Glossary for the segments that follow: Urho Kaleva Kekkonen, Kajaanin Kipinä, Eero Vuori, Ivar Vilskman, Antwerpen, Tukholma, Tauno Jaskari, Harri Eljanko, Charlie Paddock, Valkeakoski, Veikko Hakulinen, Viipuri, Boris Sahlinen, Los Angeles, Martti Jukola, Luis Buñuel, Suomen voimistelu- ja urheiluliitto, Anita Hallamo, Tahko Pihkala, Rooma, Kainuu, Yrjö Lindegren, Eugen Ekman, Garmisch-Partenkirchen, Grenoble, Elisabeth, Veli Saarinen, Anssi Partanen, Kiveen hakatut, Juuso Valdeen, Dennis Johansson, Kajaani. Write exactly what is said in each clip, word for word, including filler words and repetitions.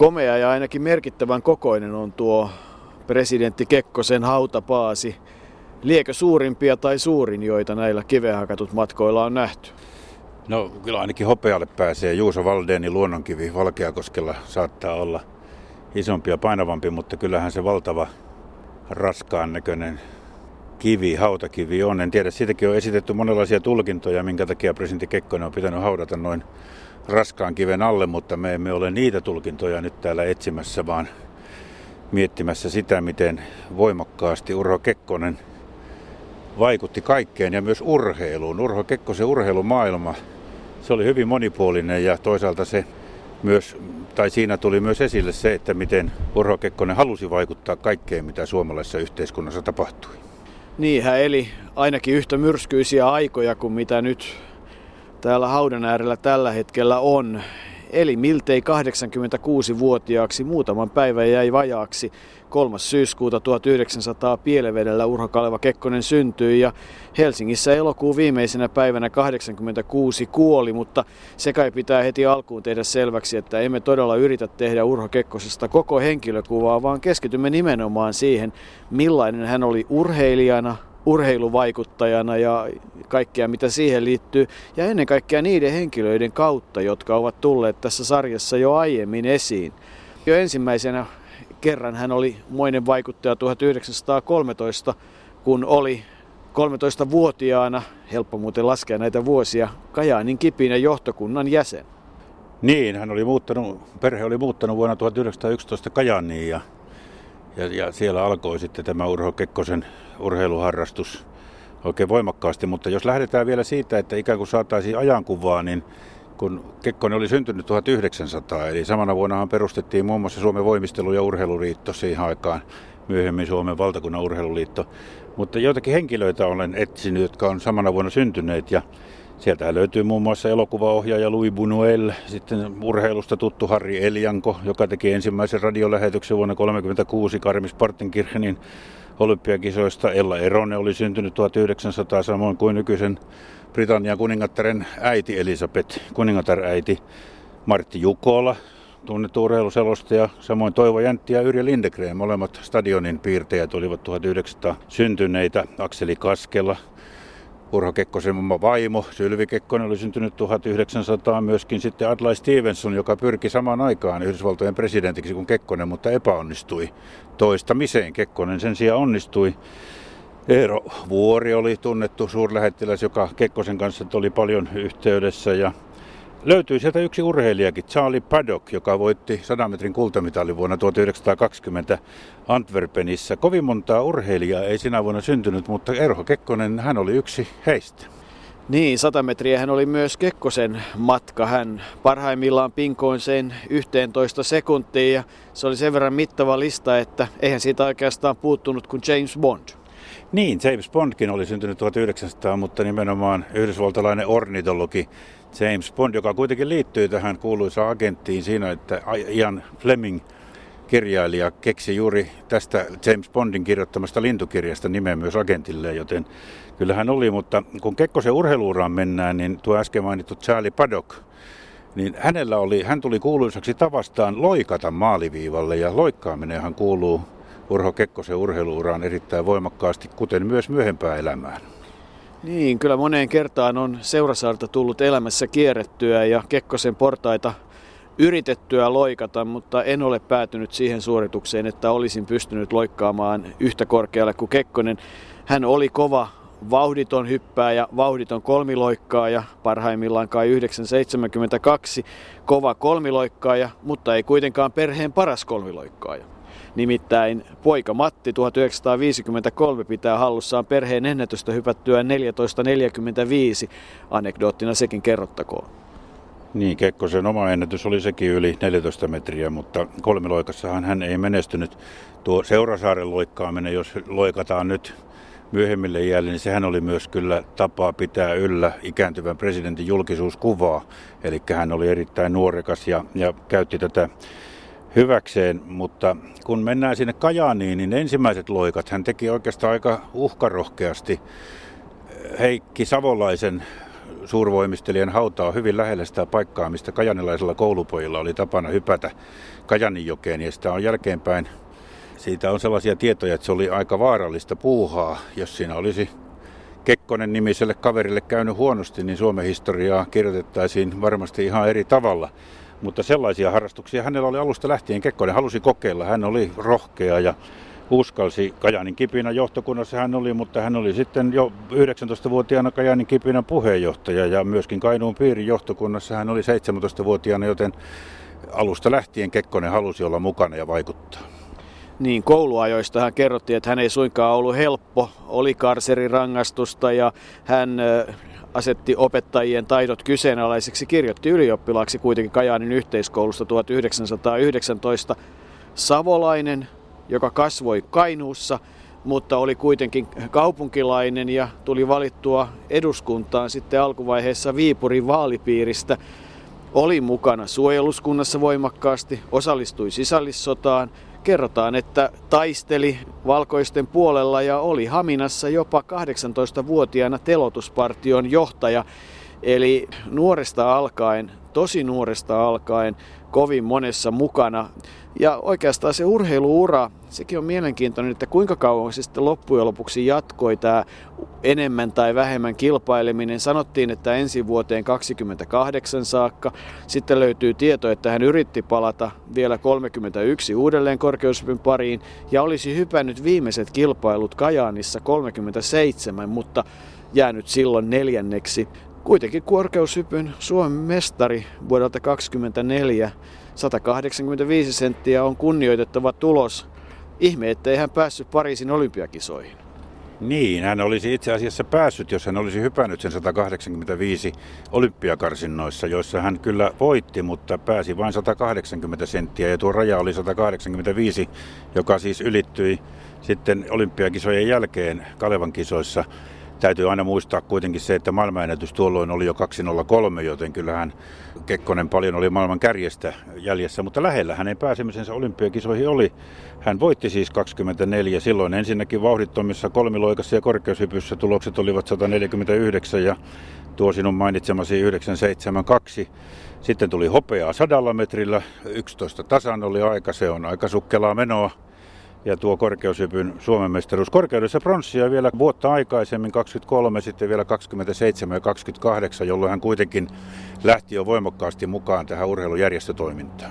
Komea ja ainakin merkittävän kokoinen on tuo presidentti Kekkosen hautapaasi. Liekö suurimpia tai suurin, joita näillä kiveen hakatut matkoilla on nähty? No kyllä ainakin hopealle pääsee. Juuso Valdeenin luonnonkivi Valkeakoskella saattaa olla isompi ja painavampi, mutta kyllähän se valtava raskaan näköinen kivi, hautakivi on. En tiedä, siitäkin on esitetty monenlaisia tulkintoja, minkä takia presidentti Kekkonen on pitänyt haudata noin raskaan kiven alle, mutta me emme ole niitä tulkintoja nyt täällä etsimässä, vaan miettimässä sitä, miten voimakkaasti Urho Kekkonen vaikutti kaikkeen ja myös urheiluun. Urho Kekkosen urheilumaailma, se oli hyvin monipuolinen ja toisaalta se myös, tai siinä tuli myös esille se, että miten Urho Kekkonen halusi vaikuttaa kaikkeen, mitä suomalaisessa yhteiskunnassa tapahtui. Niin, hän eli ainakin yhtä myrskyisiä aikoja kuin mitä nyt täällä haudan äärellä tällä hetkellä on. Eli miltei kahdeksankymmentäkuusivuotiaaksi muutaman päivän jäi vajaaksi. kolmas syyskuuta tuhatyhdeksänsataa Pielevedellä Urho Kaleva Kekkonen syntyi ja Helsingissä elokuun viimeisenä päivänä kahdeksankymmentäkuusi kuoli, mutta se kai pitää heti alkuun tehdä selväksi, että emme todella yritä tehdä Urho Kekkosesta koko henkilökuvaa, vaan keskitymme nimenomaan siihen, millainen hän oli urheilijana, urheiluvaikuttajana ja kaikkea mitä siihen liittyy ja ennen kaikkea niiden henkilöiden kautta, jotka ovat tulleet tässä sarjassa jo aiemmin esiin. Jo ensimmäisenä kerran hän oli moinen vaikuttaja tuhatyhdeksänsataakolmetoista, kun oli kolmetoistavuotiaana, helppo muuten laskea näitä vuosia, Kajaanin Kipinä johtokunnan jäsen. Niin, hän oli muuttanut, perhe oli muuttanut vuonna tuhatyhdeksänsataayksitoista Kajaaniin ja Ja, ja siellä alkoi sitten tämä Urho Kekkosen urheiluharrastus oikein voimakkaasti, mutta jos lähdetään vielä siitä, että ikään kuin saataisiin ajankuvaa, niin kun Kekkonen oli syntynyt tuhatyhdeksänsataa, eli samana vuonnahan perustettiin muun muassa Suomen voimistelu- ja urheiluliitto siihen aikaan, myöhemmin Suomen valtakunnan urheiluliitto, mutta joitakin henkilöitä olen etsinyt, jotka on samana vuonna syntyneet ja sieltä löytyy muun muassa elokuvaohjaaja Luis Buñuel, sitten urheilusta tuttu Harri Eljanko, joka teki ensimmäisen radiolähetyksen vuonna tuhatyhdeksänsataakolmekymmentäkuusi Garmisch-Partenkirchenin olympiakisoista. Ella Eronen oli syntynyt tuhatyhdeksänsataa, samoin kuin nykyisen Britannian kuningattaren äiti Elisabeth, kuningattaräiti Martti Jukola, tunnettu urheiluselostaja, samoin Toivo Jäntti ja Yrjö Lindegren, molemmat stadionin piirtejät olivat tuhatyhdeksänsataa syntyneitä, Akseli Kaskela. Urho Kekkosen mumma vaimo, Sylvi Kekkonen, oli syntynyt tuhatyhdeksänsataa, myöskin sitten Adlai Stevenson, joka pyrki samaan aikaan Yhdysvaltojen presidentiksi kuin Kekkonen, mutta epäonnistui toistamiseen. Kekkonen sen sijaan onnistui. Eero Vuori oli tunnettu suurlähettiläs, joka Kekkosen kanssa oli paljon yhteydessä. Ja löytyi sieltä yksi urheilijakin, Charlie Paddock, joka voitti sadan metrin kultamitalin vuonna tuhatyhdeksänsataakaksikymmentä Antwerpenissä. Kovin montaa urheilijaa ei sinä vuonna syntynyt, mutta Urho Kekkonen, hän oli yksi heistä. Niin, sata metriä hän oli myös Kekkosen matka. Hän parhaimmillaan pinkoin sen yksitoista sekuntiin ja se oli sen verran mittava lista, että eihän siitä oikeastaan puuttunut kuin James Bond. Niin, James Bondkin oli syntynyt tuhatyhdeksänsataa, mutta nimenomaan yhdysvaltalainen ornitologi James Bond, joka kuitenkin liittyy tähän kuuluisaan agenttiin siinä, että Ian Fleming kirjailija keksi juuri tästä James Bondin kirjoittamasta lintukirjasta nimen myös agentille, joten kyllähän oli, mutta kun Kekkosen urheiluuraan mennään, niin tuo äsken mainittu Charlie Paddock, niin hänellä oli, hän tuli kuuluisaksi tavastaan loikata maaliviivalle ja loikkaaminenhan kuuluu Urho Kekkosen urheiluuraan erittäin voimakkaasti, kuten myös myöhempään elämään. Niin, kyllä moneen kertaan on Seurasaarta tullut elämässä kierrettyä ja Kekkosen portaita yritettyä loikata, mutta en ole päätynyt siihen suoritukseen, että olisin pystynyt loikkaamaan yhtä korkealle kuin Kekkonen. Hän oli kova vauhditon hyppääjä, vauhditon kolmiloikkaaja, parhaimmillaan kai yhdeksän pilkku seitsemänkymmentäkaksi, kova kolmiloikkaaja, mutta ei kuitenkaan perheen paras kolmiloikkaaja. Nimittäin poika Matti tuhatyhdeksänsataaviisikymmentäkolme pitää hallussaan perheen ennätystä hypättyä neljätoista neljäkymmentäviisi. Anekdoottina sekin kerrottakoon. Niin, Kekkosen oma ennätys oli sekin yli neljätoista metriä, mutta kolmiloikassahan hän ei menestynyt. Tuo Seurasaaren loikkaaminen, jos loikataan nyt myöhemmille iälle, niin sehän oli myös kyllä tapa pitää yllä ikääntyvän presidentin julkisuuskuvaa. Eli hän oli erittäin nuorekas ja, ja käytti tätä hyväkseen, mutta kun mennään sinne Kajaaniin, niin ensimmäiset loikat hän teki oikeastaan aika uhkarohkeasti. Heikki Savolaisen suurvoimistelijan hautaa hyvin lähellä sitä paikkaa, mistä kajanilaisilla koulupojilla oli tapana hypätä Kajaaninjokeen. Ja sitä on jälkeenpäin, siitä on sellaisia tietoja, että se oli aika vaarallista puuhaa. Jos siinä olisi Kekkonen nimiselle kaverille käynyt huonosti, niin Suomen historiaa kirjoitettaisiin varmasti ihan eri tavalla. Mutta sellaisia harrastuksia hänellä oli alusta lähtien. Kekkonen halusi kokeilla, hän oli rohkea ja uskalsi. Kajaanin Kipinän johtokunnassa hän oli, mutta hän oli sitten jo yhdeksäntoistavuotiaana Kajaanin Kipinän puheenjohtaja ja myöskin Kainuun piirin johtokunnassa hän oli seitsemäntoistavuotiaana, joten alusta lähtien Kekkonen halusi olla mukana ja vaikuttaa. Niin, kouluajoista hän kerrottiin, että hän ei suinkaan ollut helppo, oli karserirangastusta ja hän asetti opettajien taidot kyseenalaiseksi, kirjoitti ylioppilaaksi kuitenkin Kajaanin yhteiskoulusta tuhatyhdeksänsataayhdeksäntoista. Savolainen, joka kasvoi Kainuussa, mutta oli kuitenkin kaupunkilainen ja tuli valittua eduskuntaan sitten alkuvaiheessa Viipurin vaalipiiristä. Oli mukana suojeluskunnassa voimakkaasti, osallistui sisällissotaan. Kerrotaan, että taisteli valkoisten puolella ja oli Haminassa jopa kahdeksantoistavuotiaana telotuspartion johtaja. Eli nuoresta alkaen, tosi nuoresta alkaen, kovin monessa mukana. Ja oikeastaan se urheiluura, sekin on mielenkiintoinen, että kuinka kauan se sitten loppujen lopuksi jatkoi tämä enemmän tai vähemmän kilpaileminen. Sanottiin, että ensi vuoteen kaksikymmentäkahdeksan saakka. Sitten löytyy tieto, että hän yritti palata vielä kolmekymmentäyksi uudelleen korkeushypyn pariin ja olisi hypännyt viimeiset kilpailut Kajaanissa kolmekymmentäseitsemän, mutta jäänyt silloin neljänneksi. Kuitenkin korkeushypyn Suomen mestari vuodelta kaksikymmentäneljä, sata kahdeksankymmentäviisi senttiä on kunnioitettava tulos. Ihme, ettei hän päässyt Pariisin olympiakisoihin. Niin, hän olisi itse asiassa päässyt, jos hän olisi hypännyt sen sata kahdeksankymmentäviisi olympiakarsinnoissa, joissa hän kyllä voitti, mutta pääsi vain sata kahdeksankymmentä senttiä. Ja tuo raja oli sata kahdeksankymmentäviisi, joka siis ylittyi sitten olympiakisojen jälkeen Kalevan kisoissa. Täytyy aina muistaa kuitenkin se, että maailmanennätys tuolloin oli jo kaksi nolla kolme, joten kyllähän Kekkonen paljon oli maailman kärjestä jäljessä, mutta lähellä hänen pääsemisensä olympiakisoihin oli. Hän voitti siis kaksikymmentäneljä, silloin ensinnäkin vauhdittomissa kolmiloikassa ja korkeushypyssä tulokset olivat sata neljäkymmentäyhdeksän ja tuo sinun mainitsemasi yhdeksän seitsemän kaksi. Sitten tuli hopeaa sadalla metrillä, yksitoista tasan oli aika, se on aika sukkelaa menoa. Ja tuo korkeushypyn Suomen mestaruus korkeudessa pronssia vielä vuotta aikaisemmin, kaksikymmentäkolme, sitten vielä kaksikymmentäseitsemän ja kaksikymmentäkahdeksan, jolloin hän kuitenkin lähti jo voimakkaasti mukaan tähän urheilujärjestötoimintaan.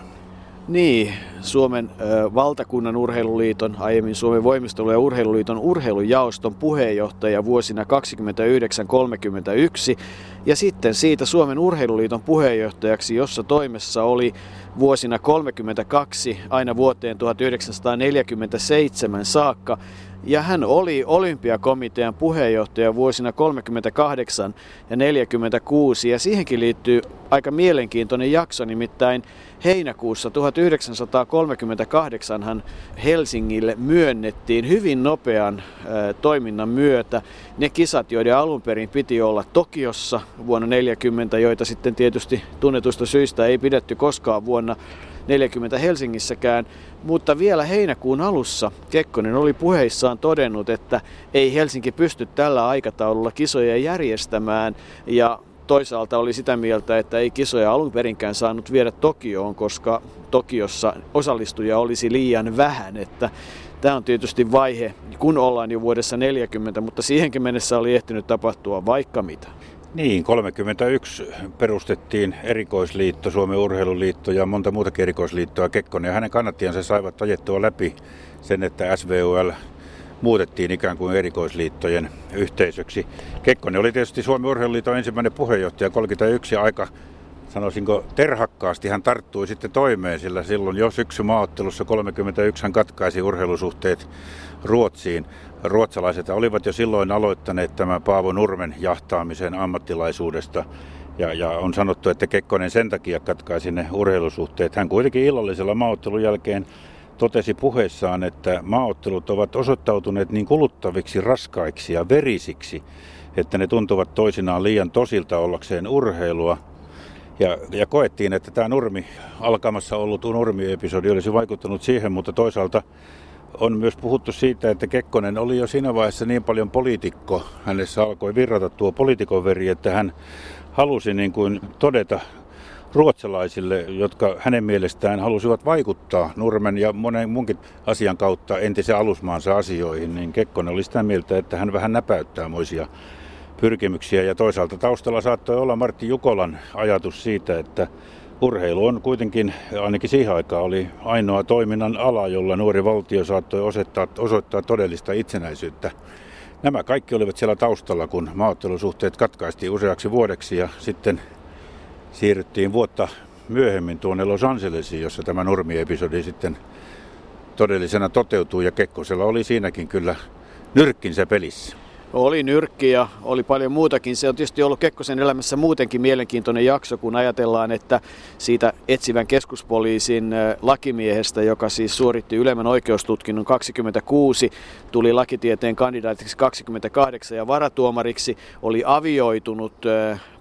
Niin, Suomen ö, valtakunnan urheiluliiton, aiemmin Suomen voimistelu- ja urheiluliiton urheilujaoston puheenjohtaja vuosina kaksikymmentäyhdeksän kolmekymmentäyksi ja sitten siitä Suomen urheiluliiton puheenjohtajaksi, jossa toimessa oli vuosina kolmekymmentäkaksi aina vuoteen tuhatyhdeksänsataaneljäkymmentäseitsemän saakka. Ja hän oli olympiakomitean puheenjohtaja vuosina kolmekymmentäkahdeksan ja neljäkymmentäkuusi ja siihenkin liittyy aika mielenkiintoinen jakso, nimittäin heinäkuussa tuhatyhdeksänsataakolmekymmentäkahdeksan hän Helsingille myönnettiin hyvin nopean ä, toiminnan myötä ne kisat, joiden alun perin piti olla Tokiossa vuonna neljäkymmentä, joita sitten tietysti tunnetuista syistä ei pidetty koskaan vuonna neljäkymmentä Helsingissäkään, mutta vielä heinäkuun alussa Kekkonen oli puheissaan todennut, että ei Helsinki pysty tällä aikataululla kisoja järjestämään ja toisaalta oli sitä mieltä, että ei kisoja alun perinkään saanut viedä Tokioon, koska Tokiossa osallistujia olisi liian vähän, että tämä on tietysti vaihe, kun ollaan jo vuodessa neljäkymmentä, mutta siihenkin mennessä oli ehtinyt tapahtua vaikka mitä. Niin, kolmekymmentäyksi perustettiin erikoisliitto, Suomen Urheiluliitto ja monta muutakin erikoisliittoa. Kekkonen ja hänen kannattajansa saivat ajettua läpi sen, että S V U L muutettiin ikään kuin erikoisliittojen yhteisöksi. Kekkonen oli tietysti Suomen Urheiluliiton ensimmäinen puheenjohtaja kolmekymmentäyksi aika, sanoisinko terhakkaasti, hän tarttui sitten toimeen, sillä silloin jo syksy maaottelussa kolmekymmentäyksi hän katkaisi urheilusuhteet Ruotsiin. Ruotsalaiset olivat jo silloin aloittaneet tämän Paavo Nurmen jahtaamisen ammattilaisuudesta ja, ja on sanottu, että Kekkonen sen takia katkaisi ne urheilusuhteet. Hän kuitenkin illallisella maaottelun jälkeen totesi puheessaan, että maaottelut ovat osoittautuneet niin kuluttaviksi, raskaiksi ja verisiksi, että ne tuntuvat toisinaan liian tosilta ollakseen urheilua. Ja, ja koettiin, että tämä Nurmi, alkamassa ollut Nurmi-episodi olisi vaikuttanut siihen, mutta toisaalta On myös puhuttu siitä, että Kekkonen oli jo siinä vaiheessa niin paljon poliitikko. Hänessä alkoi virrata tuo poliitikonveri, että hän halusi niin kuin todeta ruotsalaisille, jotka hänen mielestään halusivat vaikuttaa Nurmen ja monen muunkin asian kautta entisen alusmaansa asioihin, niin Kekkonen oli sitä mieltä, että hän vähän näpäyttää moisia pyrkimyksiä. Ja toisaalta taustalla saattoi olla Martti Jukolan ajatus siitä, että urheilu on kuitenkin, ainakin siihen aikaan, oli ainoa toiminnan ala, jolla nuori valtio saattoi osoittaa, osoittaa todellista itsenäisyyttä. Nämä kaikki olivat siellä taustalla, kun maaottelusuhteet katkaistiin useaksi vuodeksi ja sitten siirryttiin vuotta myöhemmin tuonne Los Angelesiin, jossa tämä Nurmi-episodi sitten todellisena toteutuu, ja Kekkosella oli siinäkin kyllä nyrkkinsä pelissä. Oli nyrkki ja oli paljon muutakin. Se on tietysti ollut Kekkosen elämässä muutenkin mielenkiintoinen jakso, kun ajatellaan, että siitä etsivän keskuspoliisin lakimiehestä, joka siis suoritti ylemmän oikeustutkinnon kaksikymmentäkuusi, tuli lakitieteen kandidaatiksi kaksikymmentäkahdeksan ja varatuomariksi, oli avioitunut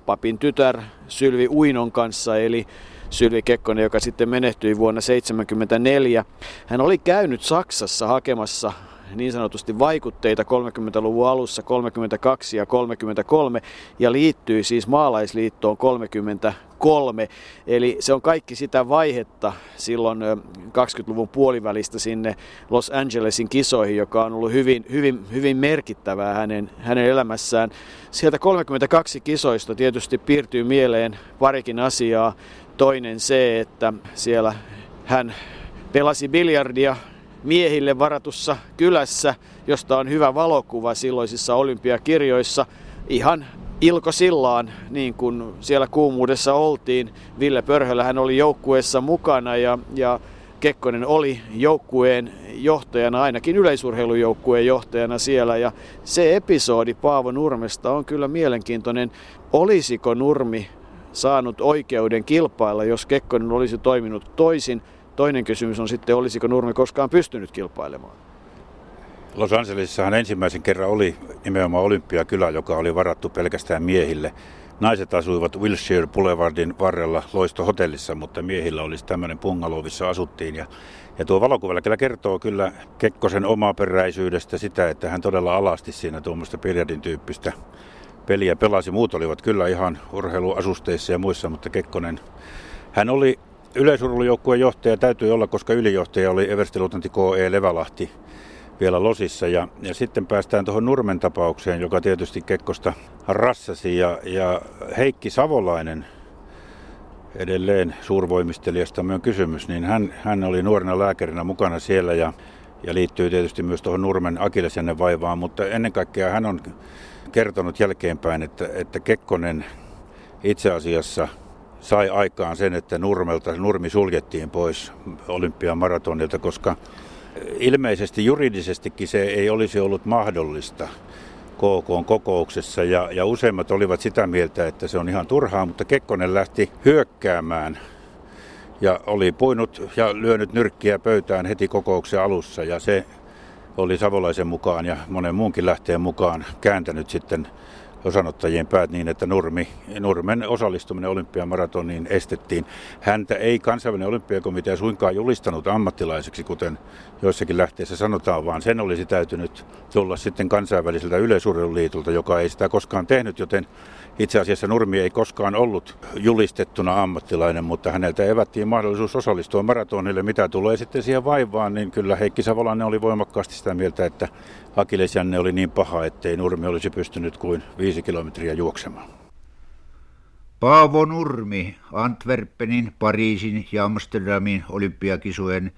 papin tytär Sylvi Uinon kanssa, eli Sylvi Kekkonen, joka sitten menehtyi vuonna seitsemänkymmentäneljä. Hän oli käynyt Saksassa hakemassa niin sanotusti vaikutteita kolmekymmentäluvun alussa kolmekymmentäkaksi ja kolmekymmentäkolme ja liittyi siis maalaisliittoon kolmekymmentäkolme. Eli se on kaikki sitä vaihetta silloin kaksikymmentäluvun puolivälistä sinne Los Angelesin kisoihin, joka on ollut hyvin, hyvin, hyvin merkittävää hänen, hänen elämässään. Sieltä kolmekymmentäkaksi kisoista tietysti piirtyy mieleen parikin asiaa. Toinen se, että siellä hän pelasi biljardia miehille varatussa kylässä, josta on hyvä valokuva silloisissa olympiakirjoissa. Ihan ilkosillaan, niin kuin siellä kuumuudessa oltiin. Ville Pörhölä hän oli joukkueessa mukana ja, ja Kekkonen oli joukkueen johtajana, ainakin yleisurheilujoukkueen johtajana siellä. Ja se episodi Paavo Nurmesta on kyllä mielenkiintoinen. Olisiko Nurmi saanut oikeuden kilpailla, jos Kekkonen olisi toiminut toisin? Toinen kysymys on sitten, olisiko Nurmi koskaan pystynyt kilpailemaan? Los Angelesissahan ensimmäisen kerran oli nimenomaan Olympiakylä, joka oli varattu pelkästään miehille. Naiset asuivat Wilshire Boulevardin varrella loistohotellissa, mutta miehillä olisi tämmöinen bungalow, missä asuttiin. Ja, ja tuo valokuva kyllä kertoo kyllä Kekkosen omaperäisyydestä sitä, että hän todella alasti siinä tuommoista biljardin tyyppistä peliä pelasi. Muut olivat kyllä ihan urheiluasusteissa ja muissa, mutta Kekkonen, hän oli... Yleisurheilujoukkueen johtaja täytyy olla, koska ylijohtaja oli everstiluutnantti K E Levälahti vielä Losissa. Ja, ja sitten päästään tuohon Nurmen tapaukseen, joka tietysti Kekkosta rassasi. Ja, ja Heikki Savolainen, edelleen suurvoimistelijasta on kysymys, niin hän, hän oli nuorena lääkärinä mukana siellä ja, ja liittyy tietysti myös tuohon Nurmen akillesjännen vaivaan. Mutta ennen kaikkea hän on kertonut jälkeenpäin, että, että Kekkonen itse asiassa sai aikaan sen, että Nurmelta, Nurmi suljettiin pois olympiamaratonilta, koska ilmeisesti juridisestikin se ei olisi ollut mahdollista K K:n kokouksessa. Ja, ja useimmat olivat sitä mieltä, että se on ihan turhaa, mutta Kekkonen lähti hyökkäämään ja oli puinut ja lyönyt nyrkkiä pöytään heti kokouksen alussa. Ja se oli Savolaisen mukaan ja monen muunkin lähteen mukaan kääntänyt sitten osanottajien päät niin, että Nurmi, Nurmen osallistuminen olympiamaratoniin estettiin. Häntä ei kansainvälinen olympiakomitea suinkaan julistanut ammattilaiseksi, kuten joissakin lähteissä sanotaan, vaan sen olisi täytynyt tulla sitten kansainväliseltä yleisurheiluliitolta, joka ei sitä koskaan tehnyt, joten itse asiassa Nurmi ei koskaan ollut julistettuna ammattilainen, mutta häneltä evättiin mahdollisuus osallistua maratonille. Mitä tulee sitten siihen vaivaan, niin kyllä Heikki Savolainen oli voimakkaasti sitä mieltä, että akillesjänne oli niin paha, ettei Nurmi olisi pystynyt kuin viisi kilometriä juoksemaan. Paavo Nurmi, Antwerpenin, Pariisin ja Amsterdamin olympiakisojen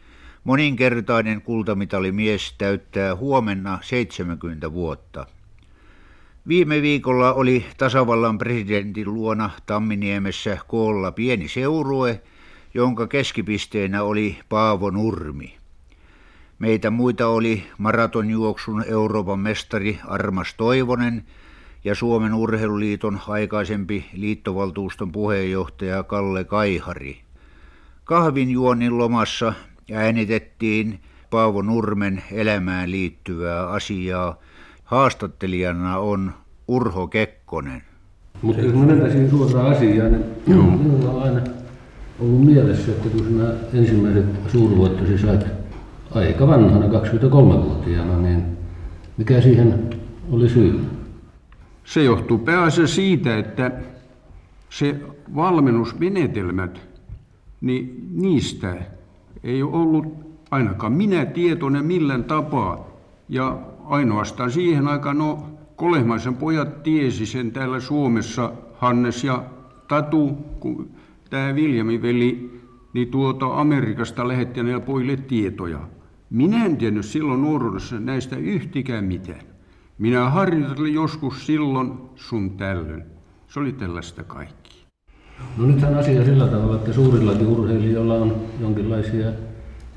moninkertainen kultamitalimies, täyttää huomenna seitsemänkymmentä vuotta. Viime viikolla oli tasavallan presidentin luona Tamminiemessä koolla pieni seurue, jonka keskipisteenä oli Paavo Nurmi. Meitä muita oli maratonjuoksun Euroopan mestari Armas Toivonen ja Suomen Urheiluliiton aikaisempi liittovaltuuston puheenjohtaja Kalle Kaihari. Kahvinjuonnin lomassa äänitettiin Paavo Nurmen elämään liittyvää asiaa. Haastattelijana on Urho Kekkonen. Mutta jos mä mennäisin suoraan asiaan, niin minulla on aina ollut mielessä, että kun nämä ensimmäiset suurvuottasi sait aika vanhana, kaksikymmentäkolmevuotiaana, niin mikä siihen oli syy? Se johtuu pääasiassa siitä, että se valmennusmenetelmät, niin niistä ei ole ollut ainakaan minä tietoinen millään tapaa. Ja ainoastaan siihen aikaan, no Kolehmaisen pojat tiesi sen täällä Suomessa, Hannes ja Tatu, kun tämä Viljamin veli, niin tuota Amerikasta lähetti näille pojille tietoja. Minä en tiennyt silloin nuoruudessa näistä yhtikään mitään. Minä harjoittelin joskus silloin sun tällöin. Se oli tällaista kaikki. No nythän asia sillä tavalla, että suurillakin urheilijoilla on jonkinlaisia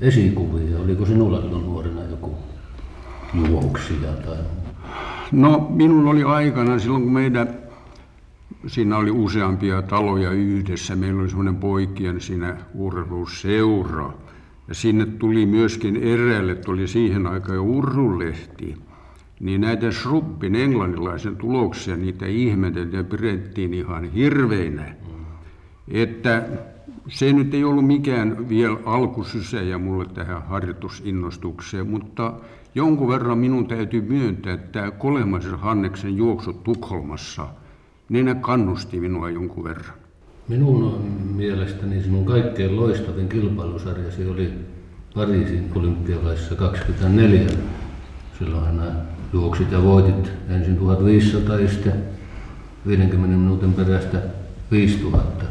esikuvia. Oliko sinulla silloin nuorena joku juoksija tai? No minun oli aikana silloin, kun meidän, siinä oli useampia taloja yhdessä, meillä oli semmoinen poikien siinä urheiluseura. Ja sinne tuli myöskin eräälle, tuli siihen aikaan jo urhulehti. Niin näitä Shruppin englannilaisen tuloksia, niitä ihmeteltiin ja pidettiin ihan hirveinä. Että se nyt ei ollut mikään vielä alkusysejä mulle tähän harjoitusinnostukseen, mutta jonkun verran minun täytyy myöntää, että Kolehmaisen Hanneksen juoksut Tukholmassa, niin ne kannusti minua jonkun verran. Minun mielestäni sinun kaikkein loistavin kilpailusarjasi oli Pariisin olympialaisissa kaksikymmentäneljä. Silloin aina juoksit ja voitit ensin tuhatviisisataa ja sitten viidenkymmenen minuutin perästä viisituhatta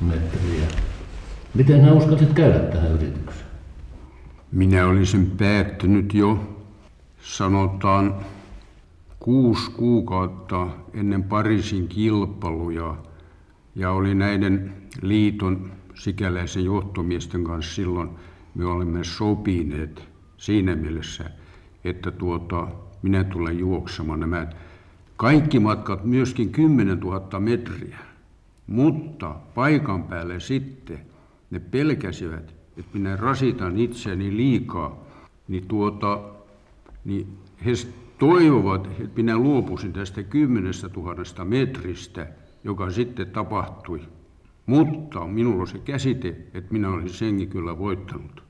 metriä. Miten sinä uskalsit käydä tähän yritykseen? Minä olin sen päättänyt jo, sanotaan, kuusi kuukautta ennen Pariisin kilpailuja. Ja oli näiden liiton sikäläisen johtomiesten kanssa silloin, me olimme sopineet siinä mielessä, että tuota, minä tulen juoksemaan nämä kaikki matkat, myöskin kymmenentuhatta metriä. Mutta paikan päälle sitten ne pelkäsivät, että minä rasitan itseäni liikaa, niin, tuota, niin he toivovat, että minä luopuisin tästä kymmenestä tuhannesta metristä, joka sitten tapahtui. Mutta minulla on se käsite, että minä olisin senkin kyllä voittanut.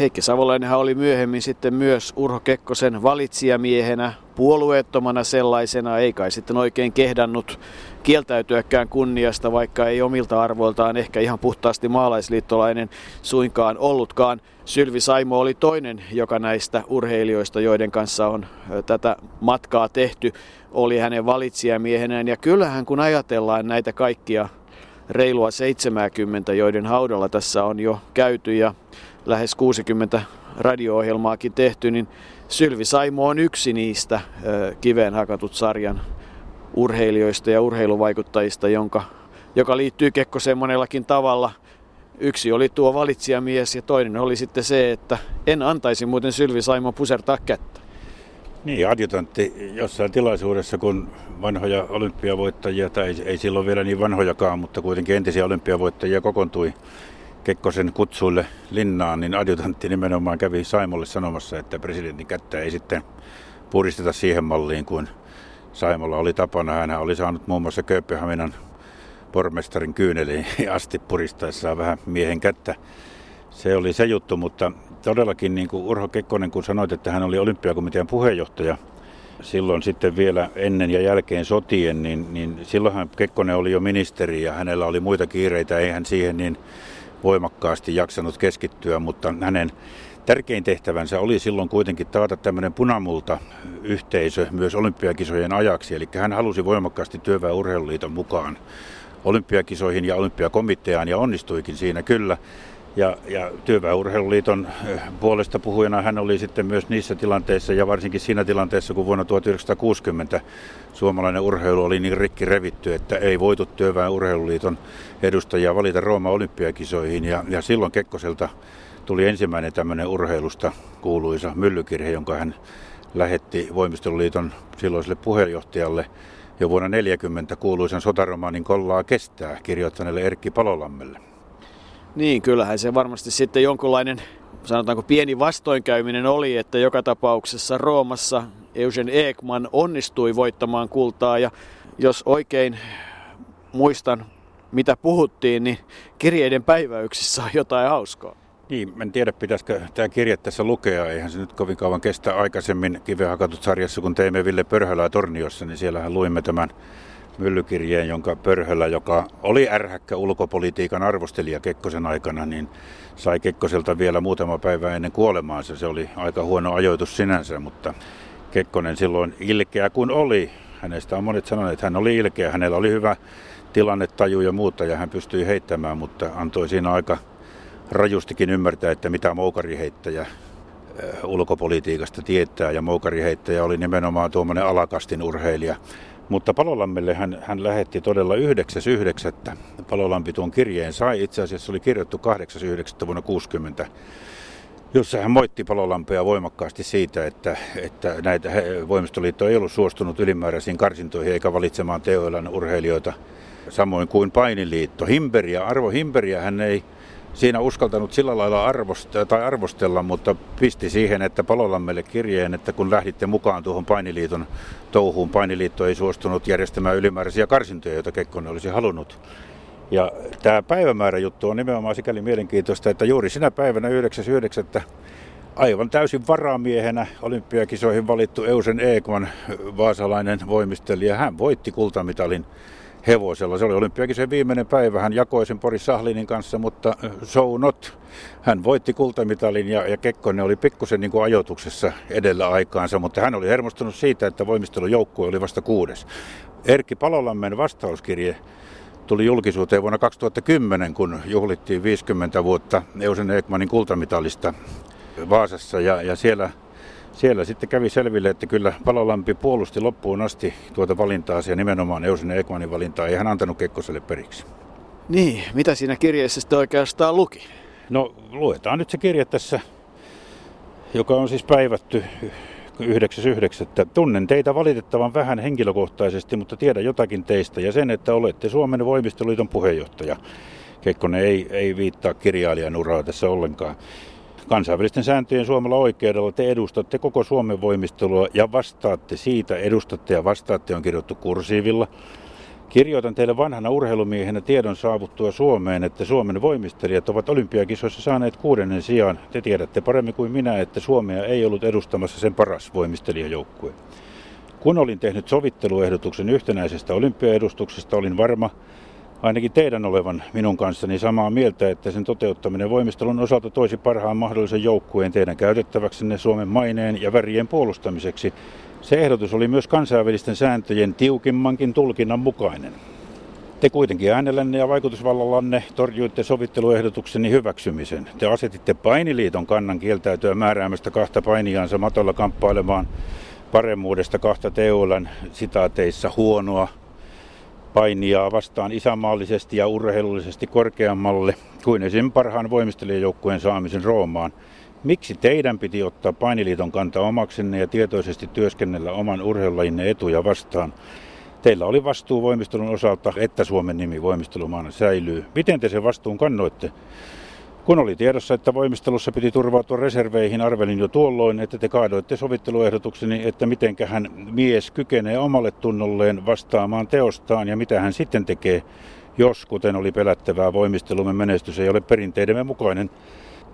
Heikki Savolainenhan oli myöhemmin sitten myös Urho Kekkosen valitsijamiehenä, puolueettomana sellaisena, ei kai sitten oikein kehdannut kieltäytyäkään kunniasta, vaikka ei omilta arvoiltaan ehkä ihan puhtaasti maalaisliittolainen suinkaan ollutkaan. Sylvi Saimo oli toinen, joka näistä urheilijoista, joiden kanssa on tätä matkaa tehty, oli hänen valitsijamiehenään. Ja kyllähän kun ajatellaan näitä kaikkia reilua seitsemänkymmentä, joiden haudalla tässä on jo käyty ja lähes kuusikymmentä radio-ohjelmaakin tehty, niin Sylvi Saimo on yksi niistä kiveen hakatut sarjan urheilijoista ja urheiluvaikuttajista, jonka, joka liittyy Kekkoseen monellakin tavalla. Yksi oli tuo valitsijamies ja toinen oli sitten se, että en antaisi muuten Sylvi Saimo pusertaa kättä. Niin, adjutantti jossain tilaisuudessa, kun vanhoja olympiavoittajia, tai ei silloin vielä niin vanhojakaan, mutta kuitenkin entisiä olympiavoittajia kokoontui Kekkosen kutsuille linnaan, niin adjutantti nimenomaan kävi Saimolle sanomassa, että presidentin kättä ei sitten puristeta siihen malliin, kuin Saimolla oli tapana. Hänhän oli saanut muun muassa Kööpenhaminan pormestarin kyyneliin asti puristaessaan vähän miehen kättä. Se oli se juttu, mutta todellakin niin kuin Urho Kekkonen, kun sanoit, että hän oli olympiakomitean puheenjohtaja silloin sitten vielä ennen ja jälkeen sotien, niin, niin silloinhan Kekkonen oli jo ministeri ja hänellä oli muita kiireitä, ei hän siihen niin voimakkaasti jaksanut keskittyä, mutta hänen tärkein tehtävänsä oli silloin kuitenkin taata tämmöinen punamulta-yhteisö myös olympiakisojen ajaksi, eli hän halusi voimakkaasti Työväen Urheiluliiton mukaan olympiakisoihin ja olympiakomiteaan ja onnistuikin siinä kyllä. Ja, ja Työväen Urheiluliiton puolesta puhujana hän oli sitten myös niissä tilanteissa ja varsinkin siinä tilanteessa, kun vuonna tuhatyhdeksänsataakuusikymmentä suomalainen urheilu oli niin rikki revitty, että ei voitu Työväen Urheiluliiton edustajia valita Rooman olympiakisoihin. Ja, ja silloin Kekkoselta tuli ensimmäinen tämmöinen urheilusta kuuluisa myllykirhe, jonka hän lähetti Voimisteluliiton silloiselle puheenjohtajalle jo vuonna tuhatyhdeksänsataaneljäkymmentä kuuluisan sotaromaanin Kollaa kestää kirjoittaneelle Erkki Palolammelle. Niin, kyllähän se varmasti sitten jonkunlainen, sanotaanko pieni vastoinkäyminen oli, että joka tapauksessa Roomassa Eugen Ekman onnistui voittamaan kultaa. Ja jos oikein muistan, mitä puhuttiin, niin kirjeiden päiväyksissä on jotain hauskaa. Niin, en tiedä pitäisikö tämä kirje tässä lukea, eihän se nyt kovin kauan kestä. Aikaisemmin Kiveen hakatut -sarjassa, kun teimme Ville Pörhölää Torniossa, niin siellähän luimme tämän myllykirjeen, jonka Pörhölä, joka oli ärhäkkä ulkopolitiikan arvostelija Kekkosen aikana, niin sai Kekkoselta vielä muutama päivä ennen kuolemaansa. Se oli aika huono ajoitus sinänsä, mutta Kekkonen silloin ilkeä kun oli. Hänestä on monet sanoneet, että hän oli ilkeä. Hänellä oli hyvä tilannetaju ja muuta ja hän pystyi heittämään, mutta antoi siinä aika rajustikin ymmärtää, että mitä moukariheittäjä ulkopolitiikasta tietää. Ja moukariheittäjä oli nimenomaan tuommoinen alakastin urheilija. Mutta Palolammelle hän, hän lähetti todella yhdeksäs yhdeksättä Palolampi tuon kirjeen sai. Itse asiassa se oli kirjoittu kahdeksas yhdeksättä vuonna kuusikymmentä, jossa hän moitti Palolampea voimakkaasti siitä, että, että näitä voimistoliitto ei ollut suostunut ylimääräisiin karsintoihin eikä valitsemaan teoillaan urheilijoita, samoin kuin painiliitto. Himberiä, Arvo Himberiä hän ei siinä uskaltanut sillä lailla arvostella, tai arvostella, mutta pisti siihen, että Palolammelle kirjeen, että kun lähditte mukaan tuohon painiliiton touhuun, painiliitto ei suostunut järjestämään ylimääräisiä karsintoja, joita Kekkonen olisi halunnut. Ja tämä päivämääräjuttu on nimenomaan sikäli mielenkiintoista, että juuri sinä päivänä yhdeksäs yhdeksättä aivan täysin varamiehenä olympiakisoihin valittu Eugen Ekman, vaasalainen voimistelija, hän voitti kultamitalin hevosella. Se oli olympiakisojen viimeinen päivä. Hän jakoi sen Boris Sahlinin kanssa, mutta so not. Hän voitti kultamitalin ja, ja Kekkonen oli pikkusen niin kuin ajoituksessa edellä aikaansa, mutta hän oli hermostunut siitä, että voimistelujoukkue oli vasta kuudes. Erkki Palolammen vastauskirje tuli julkisuuteen vuonna kaksituhattakymmenen, kun juhlittiin viisikymmentä vuotta Eugen Ekmanin kultamitalista Vaasassa ja, ja siellä, siellä sitten kävi selville, että kyllä Palolampi puolusti loppuun asti tuota valintaa ja nimenomaan Eugen Ekmanin valintaa, ei hän antanut Kekkoselle periksi. Niin, mitä siinä kirjeessä sitten oikeastaan luki? No luetaan nyt se kirje tässä, joka on siis päivätty yhdeksäs yhdeksättä Tunnen teitä valitettavan vähän henkilökohtaisesti, mutta tiedän jotakin teistä ja sen, että olette Suomen voimisteluliiton puheenjohtaja. Kekkonen ei, ei viittaa kirjailijan uraa tässä ollenkaan. Kansainvälisten sääntöjen suomalla oikeudella te edustatte koko Suomen voimistelua ja vastaatte siitä, edustatte ja vastaatte on kirjoittu kursiivilla. Kirjoitan teille vanhana urheilumiehenä tiedon saavuttua Suomeen, että Suomen voimistelijat ovat olympiakisoissa saaneet kuudennen sijaan. Te tiedätte paremmin kuin minä, että Suomea ei ollut edustamassa sen paras voimistelijajoukkue. Kun olin tehnyt sovitteluehdotuksen yhtenäisestä olympiaedustuksesta, olin varma, ainakin teidän olevan minun kanssani samaa mieltä, että sen toteuttaminen voimistelun osalta toisi parhaan mahdollisen joukkueen teidän käytettäväksenne Suomen maineen ja värien puolustamiseksi. Se ehdotus oli myös kansainvälisten sääntöjen tiukimmankin tulkinnan mukainen. Te kuitenkin äänellänne ja vaikutusvallallanne torjuitte sovitteluehdotukseni hyväksymisen. Te asetitte painiliiton kannan kieltäytyä määräämästä kahta painijaansa matolla kamppailemaan paremmuudesta kahta T U:n sitaateissa huonoa painijaa vastaan isänmaallisesti ja urheilullisesti korkeammalle kuin esim. Parhaan voimistelijajoukkueen saamisen Roomaan. Miksi teidän piti ottaa painiliiton kanta omaksenne ja tietoisesti työskennellä oman urheilulajinne etuja vastaan? Teillä oli vastuu voimistelun osalta, että Suomen nimi voimistelumaana säilyy. Miten te sen vastuun kannoitte? Kun oli tiedossa, että voimistelussa piti turvautua reserveihin, arvelin jo tuolloin, että te kaadoitte sovitteluehdotukseni, että mitenkähän mies kykenee omalle tunnolleen vastaamaan teostaan ja mitä hän sitten tekee, jos, kuten oli pelättävää, voimistelumme menestys ei ole perinteidemme mukainen.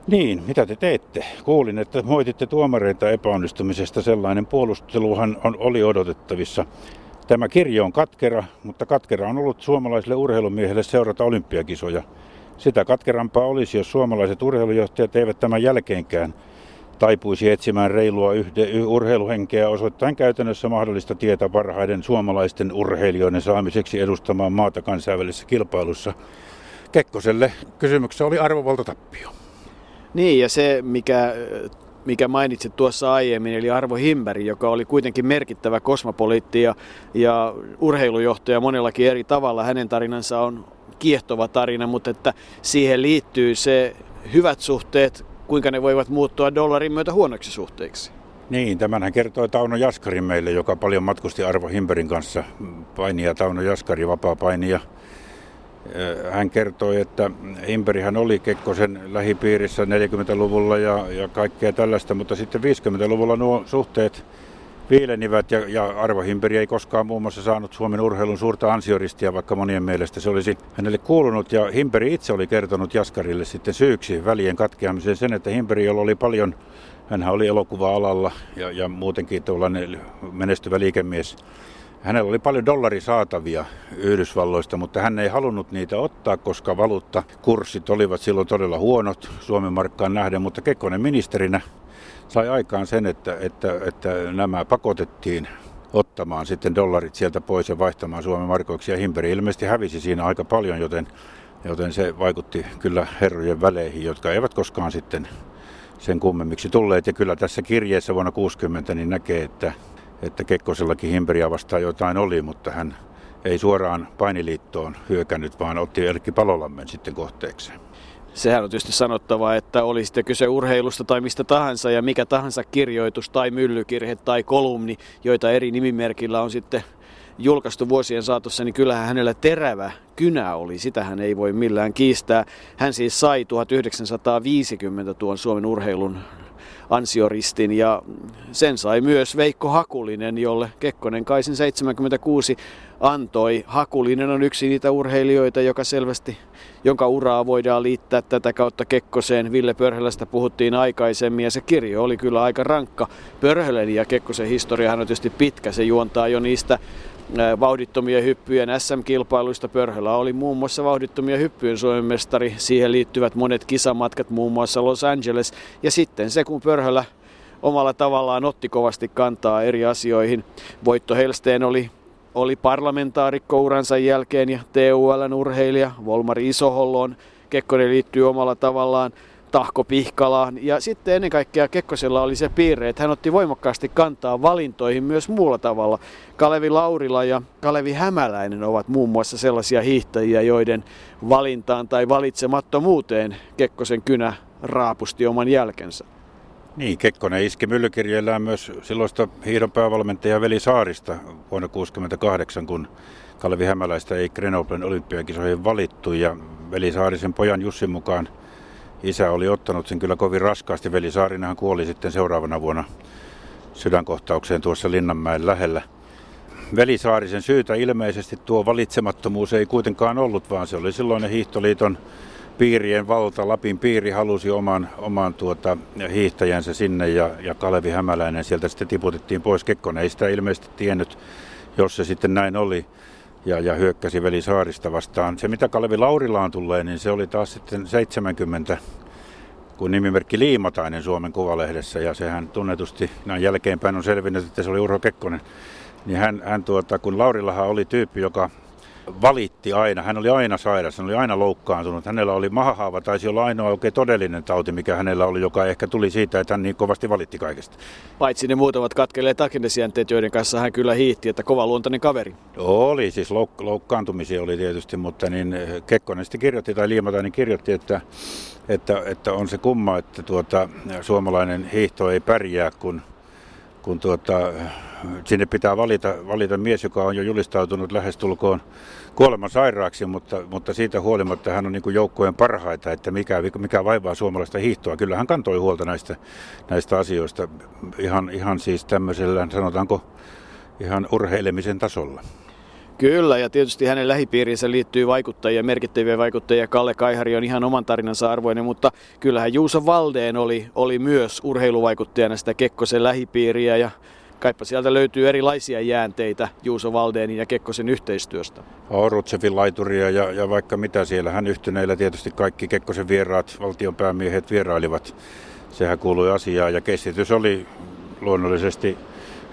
Niin, mitä te teette? Kuulin, että moititte tuomareita epäonnistumisesta. Sellainen puolusteluhan on, oli odotettavissa. Tämä kirje on katkera, mutta katkera on ollut suomalaiselle urheilumiehelle seurata olympiakisoja. Sitä katkerampaa olisi, jos suomalaiset urheilujohtajat eivät tämän jälkeenkään taipuisi etsimään reilua yhde, urheiluhenkeä osoittain käytännössä mahdollista tietä parhaiden suomalaisten urheilijoiden saamiseksi edustamaan maata kansainvälisessä kilpailussa. Kekkoselle kysymyksessä oli arvovaltatappio. Niin, ja se, mikä, mikä mainitsit tuossa aiemmin, eli Arvo Himberi, joka oli kuitenkin merkittävä kosmopoliitti ja, ja urheilujohtaja monellakin eri tavalla, hänen tarinansa on kiehtova tarina, mutta että siihen liittyy se hyvät suhteet, kuinka ne voivat muuttua dollarin myötä huonoksi suhteiksi. Niin, tämänhän kertoi Tauno Jaskari meille, joka paljon matkusti Arvo Himberin kanssa, painija Tauno Jaskari, vapaapainija. Hän kertoi, että Himberihän oli Kekkosen lähipiirissä neljäkymmentäluvulla ja, ja kaikkea tällaista, mutta sitten viisikymmentäluvulla nuo suhteet piilenivät ja, ja Arvo Himperi ei koskaan muun muassa saanut Suomen urheilun suurta ansioristia, vaikka monien mielestä se olisi hänelle kuulunut. Ja Himperi itse oli kertonut Jaskarille sitten syyksi välien katkeamiseen sen, että Himperi, jolla oli paljon, hänhän oli elokuva-alalla ja, ja muutenkin tuollainen menestyvä liikemies, hänellä oli paljon dollarisaatavia Yhdysvalloista, mutta hän ei halunnut niitä ottaa, koska valuuttakurssit olivat silloin todella huonot Suomen markkaan nähden, mutta Kekkonen ministerinä sai aikaan sen, että, että, että nämä pakotettiin ottamaan sitten dollarit sieltä pois ja vaihtamaan Suomen markoiksi. Ja Himperi ilmeisesti hävisi siinä aika paljon, joten, joten se vaikutti kyllä herrojen väleihin, jotka eivät koskaan sitten sen kummemmiksi tulleet. Ja kyllä tässä kirjeessä vuonna kuusikymmentä niin näkee, että, että Kekkosellakin Himperiä vastaan jotain oli, mutta hän ei suoraan painiliittoon hyökännyt, vaan otti Erkki Palolammen sitten kohteekseen. Sehän on tietysti sanottava, että oli sitten kyse urheilusta tai mistä tahansa ja mikä tahansa kirjoitus tai myllykirhe tai kolumni, joita eri nimimerkillä on sitten julkaistu vuosien saatossa, niin kyllähän hänellä terävä kynä oli. Sitähän ei voi millään kiistää. Hän siis sai tuhatyhdeksänsataaviisikymmentä tuon Suomen urheilun ansioristin ja sen sai myös Veikko Hakulinen, jolle Kekkonen kai sen seitsemänkymmentäkuusi antoi. Hakulinen on yksi niitä urheilijoita, joka selvästi, jonka uraa voidaan liittää tätä kautta Kekkoseen. Ville Pörhölästä puhuttiin aikaisemmin ja se kirjo oli kyllä aika rankka. Pörhölän ja Kekkosen historiahan on tietysti pitkä, se juontaa jo niistä vauhdittomien hyppyjen äs äm-kilpailuista. Pörhölä oli muun muassa vauhdittomien hyppyjen Suomen mestari. Siihen liittyvät monet kisamatkat, muun muassa Los Angeles. Ja sitten se, kun Pörhölä omalla tavallaan otti kovasti kantaa eri asioihin. Voitto Helsteen oli, oli parlamentaarikko uransa jälkeen ja T U L:n urheilija Volmari Isoholloon. Kekkonen liittyy omalla tavallaan Tahko Pihkalaan. Ja sitten ennen kaikkea Kekkosella oli se piirre, että hän otti voimakkaasti kantaa valintoihin myös muulla tavalla. Kalevi Laurila ja Kalevi Hämäläinen ovat muun muassa sellaisia hiihtäjiä, joiden valintaan tai valitsemattomuuteen Kekkosen kynä raapusti oman jälkensä. Niin, Kekkonen iski myllykirjeellään myös silloista hiihdon päävalmentaja Veli Saarista vuonna tuhatyhdeksänsataakuusikymmentäkahdeksan, kun Kalevi Hämäläistä ei Grenoblen olympiakisoihin valittu. Ja Veli Saarisen pojan Jussin mukaan isä oli ottanut sen kyllä kovin raskaasti. Veli Saarinahan kuoli sitten seuraavana vuonna sydänkohtaukseen tuossa Linnanmäen lähellä. Veli Saarisen syytä ilmeisesti tuo valitsemattomuus ei kuitenkaan ollut, vaan se oli silloinen hiihtoliiton piirien valta. Lapin piiri halusi oman, oman tuota, hiihtäjänsä sinne ja, ja Kalevi Hämäläinen sieltä sitten tiputettiin pois. Kekkonen ei sitä ilmeisesti tiennyt, jos se sitten näin oli. Ja, ja hyökkäsi Veli Saarista vastaan. Se, mitä Kalevi Laurilaan tulee, niin se oli taas sitten seitsemänkymmentä, kun nimimerkki Liimatainen Suomen Kuvalehdessä, ja sehän tunnetusti näin jälkeenpäin on selvinnyt, että se oli Urho Kekkonen. Niin hän, hän tuota, kun Laurilahan oli tyyppi, joka valitti aina, hän oli aina sairas, hän oli aina loukkaantunut, hänellä oli mahahaava, taisi olla ainoa oikein todellinen tauti, mikä hänellä oli, joka ehkä tuli siitä, että hän niin kovasti valitti kaikesta. Paitsi ne muutamat katkeleet akillesjänteet, joiden kanssa hän kyllä hiihti, että kovaluontainen kaveri. Oli, siis louk- loukkaantumisia oli tietysti, mutta niin Kekkonen sitten kirjoitti tai Liimatainen kirjoitti, että, että, että on se kumma, että tuota, suomalainen hiihto ei pärjää, kun kun tuota, sinne pitää valita, valita mies, joka on jo julistautunut lähestulkoon kuoleman sairaaksi, mutta, mutta siitä huolimatta hän on niin kuin joukkojen parhaita, että mikä, mikä vaivaa suomalaista hiihtoa. Kyllä hän kantoi huolta näistä, näistä asioista ihan, ihan siis tämmöisellä, sanotaanko, ihan urheilemisen tasolla. Kyllä, ja tietysti hänen lähipiiriinsä liittyy vaikuttajia, merkittäviä vaikuttajia. Kalle Kaihari on ihan oman tarinansa arvoinen, mutta kyllähän Juuso Valdeen oli, oli myös urheiluvaikuttajana sitä Kekkosen lähipiiriä, ja kaipa sieltä löytyy erilaisia jäänteitä Juuso Valdeenin ja Kekkosen yhteistyöstä. Orutsefin laituria ja, ja vaikka mitä siellä. Hän yhtyneillä tietysti kaikki Kekkosen vieraat, valtion päämiehet vierailivat. Sehän kuului asiaan, ja kestitys oli luonnollisesti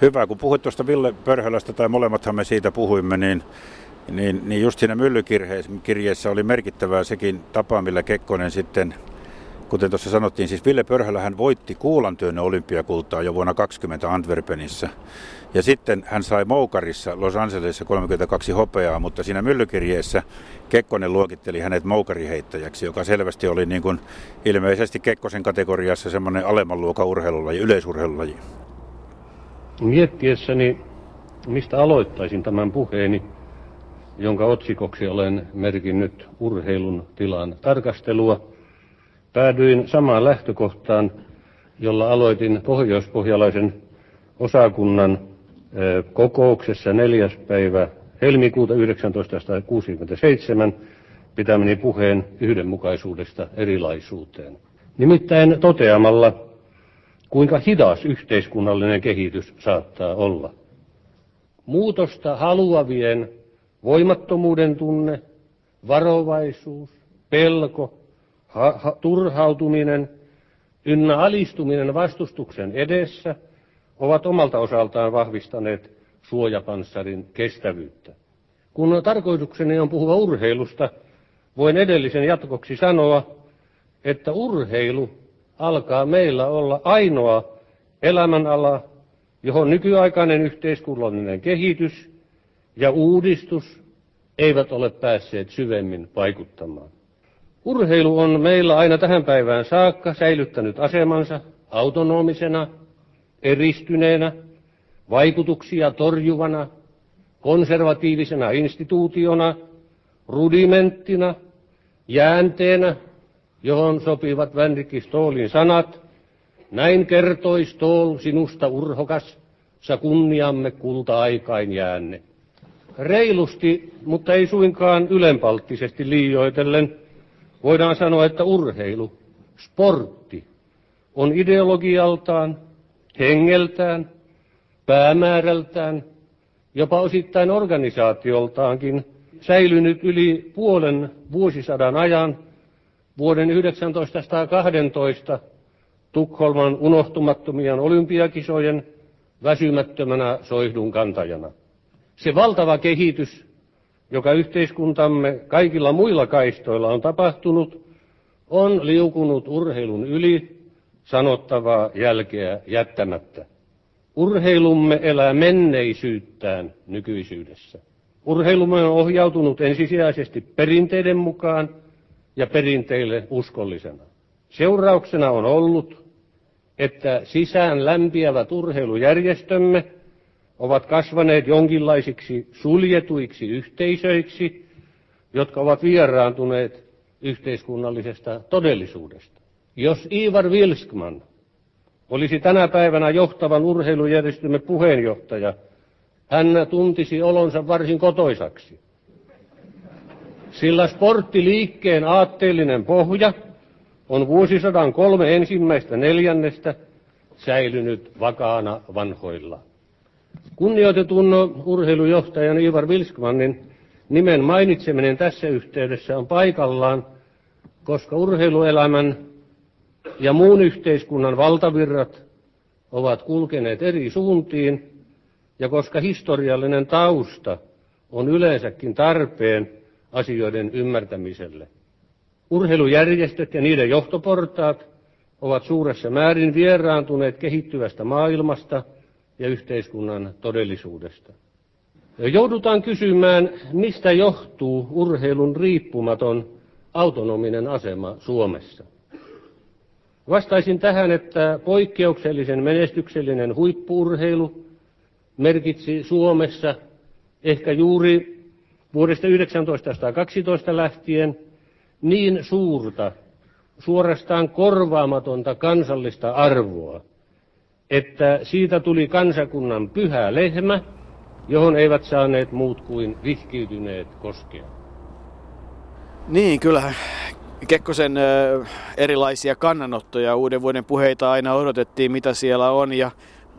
hyvä, kun puhuit tuosta Ville Pörhölästä, tai molemmathan me siitä puhuimme, niin, niin, niin just siinä myllykirjeessä oli merkittävää sekin tapa, millä Kekkonen sitten, kuten tuossa sanottiin, siis Ville Pörhölähän voitti kuulantyön olympiakultaa jo vuonna kaksikymmentä Antwerpenissä. Ja sitten hän sai moukarissa Los Angelesissa kolmekymmentäkaksi hopeaa, mutta siinä myllykirjeessä Kekkonen luokitteli hänet moukariheittäjäksi, joka selvästi oli niin kuin ilmeisesti Kekkosen kategoriassa semmoinen alemman luokan urheilulaji, yleisurheilulaji. Miettiessäni, mistä aloittaisin tämän puheeni, jonka otsikoksi olen merkinnyt urheilun tilan tarkastelua, päädyin samaan lähtökohtaan, jolla aloitin pohjoispohjalaisen osakunnan kokouksessa neljäs päivä helmikuuta tuhatyhdeksänsataakuusikymmentäseitsemän pitämäni puheen yhdenmukaisuudesta erilaisuuteen. Nimittäin toteamalla, kuinka hidas yhteiskunnallinen kehitys saattaa olla. Muutosta haluavien voimattomuuden tunne, varovaisuus, pelko, ha- ha- turhautuminen ynnä alistuminen vastustuksen edessä ovat omalta osaltaan vahvistaneet suojapanssarin kestävyyttä. Kun tarkoitukseni on puhua urheilusta, voin edellisen jatkoksi sanoa, että urheilu alkaa meillä olla ainoa elämänala, johon nykyaikainen yhteiskunnallinen kehitys ja uudistus eivät ole päässeet syvemmin vaikuttamaan. Urheilu on meillä aina tähän päivään saakka säilyttänyt asemansa autonomisena, eristyneenä, vaikutuksia torjuvana, konservatiivisena instituutiona, rudimenttina, jäänteenä, johon sopivat Vänrikki Stoolin sanat, näin kertoi Stool sinusta urhokas, sä kunniamme kulta-aikain jäänne. Reilusti, mutta ei suinkaan ylenpalttisesti liioitellen, voidaan sanoa, että urheilu, sportti, on ideologialtaan, hengeltään, päämäärältään, jopa osittain organisaatioltaankin säilynyt yli puolen vuosisadan ajan vuoden tuhatyhdeksänsataakaksitoista Tukholman unohtumattomien olympiakisojen väsymättömänä soihdun kantajana. Se valtava kehitys, joka yhteiskuntamme kaikilla muilla kaistoilla on tapahtunut, on liukunut urheilun yli sanottavaa jälkeä jättämättä. Urheilumme elää menneisyyttään nykyisyydessä. Urheilumme on ohjautunut ensisijaisesti perinteiden mukaan ja perinteille uskollisena. Seurauksena on ollut, että sisään lämpiävät urheilujärjestömme ovat kasvaneet jonkinlaisiksi suljetuiksi yhteisöiksi, jotka ovat vieraantuneet yhteiskunnallisesta todellisuudesta. Jos Ivar Vilskman olisi tänä päivänä johtavan urheilujärjestömme puheenjohtaja, hän tuntisi olonsa varsin kotoisaksi. Sillä sporttiliikkeen aatteellinen pohja on vuosisadan kolme ensimmäistä neljännestä säilynyt vakaana vanhoilla. Kunnioitetun urheilujohtajan Ivar Vilskmanin nimen mainitseminen tässä yhteydessä on paikallaan, koska urheiluelämän ja muun yhteiskunnan valtavirrat ovat kulkeneet eri suuntiin ja koska historiallinen tausta on yleensäkin tarpeen asioiden ymmärtämiselle. Urheilujärjestöt ja niiden johtoportaat ovat suuressa määrin vieraantuneet kehittyvästä maailmasta ja yhteiskunnan todellisuudesta. Joudutaan kysymään, mistä johtuu urheilun riippumaton autonominen asema Suomessa. Vastaisin tähän, että poikkeuksellisen menestyksellinen huippu-urheilu merkitsi Suomessa ehkä juuri vuodesta tuhatyhdeksänsataakaksitoista lähtien niin suurta, suorastaan korvaamatonta kansallista arvoa, että siitä tuli kansakunnan pyhä lehmä, johon eivät saaneet muut kuin vihkiytyneet koskea. Niin, kyllähän Kekkosen erilaisia kannanottoja, uuden vuoden puheita aina odotettiin, mitä siellä on, ja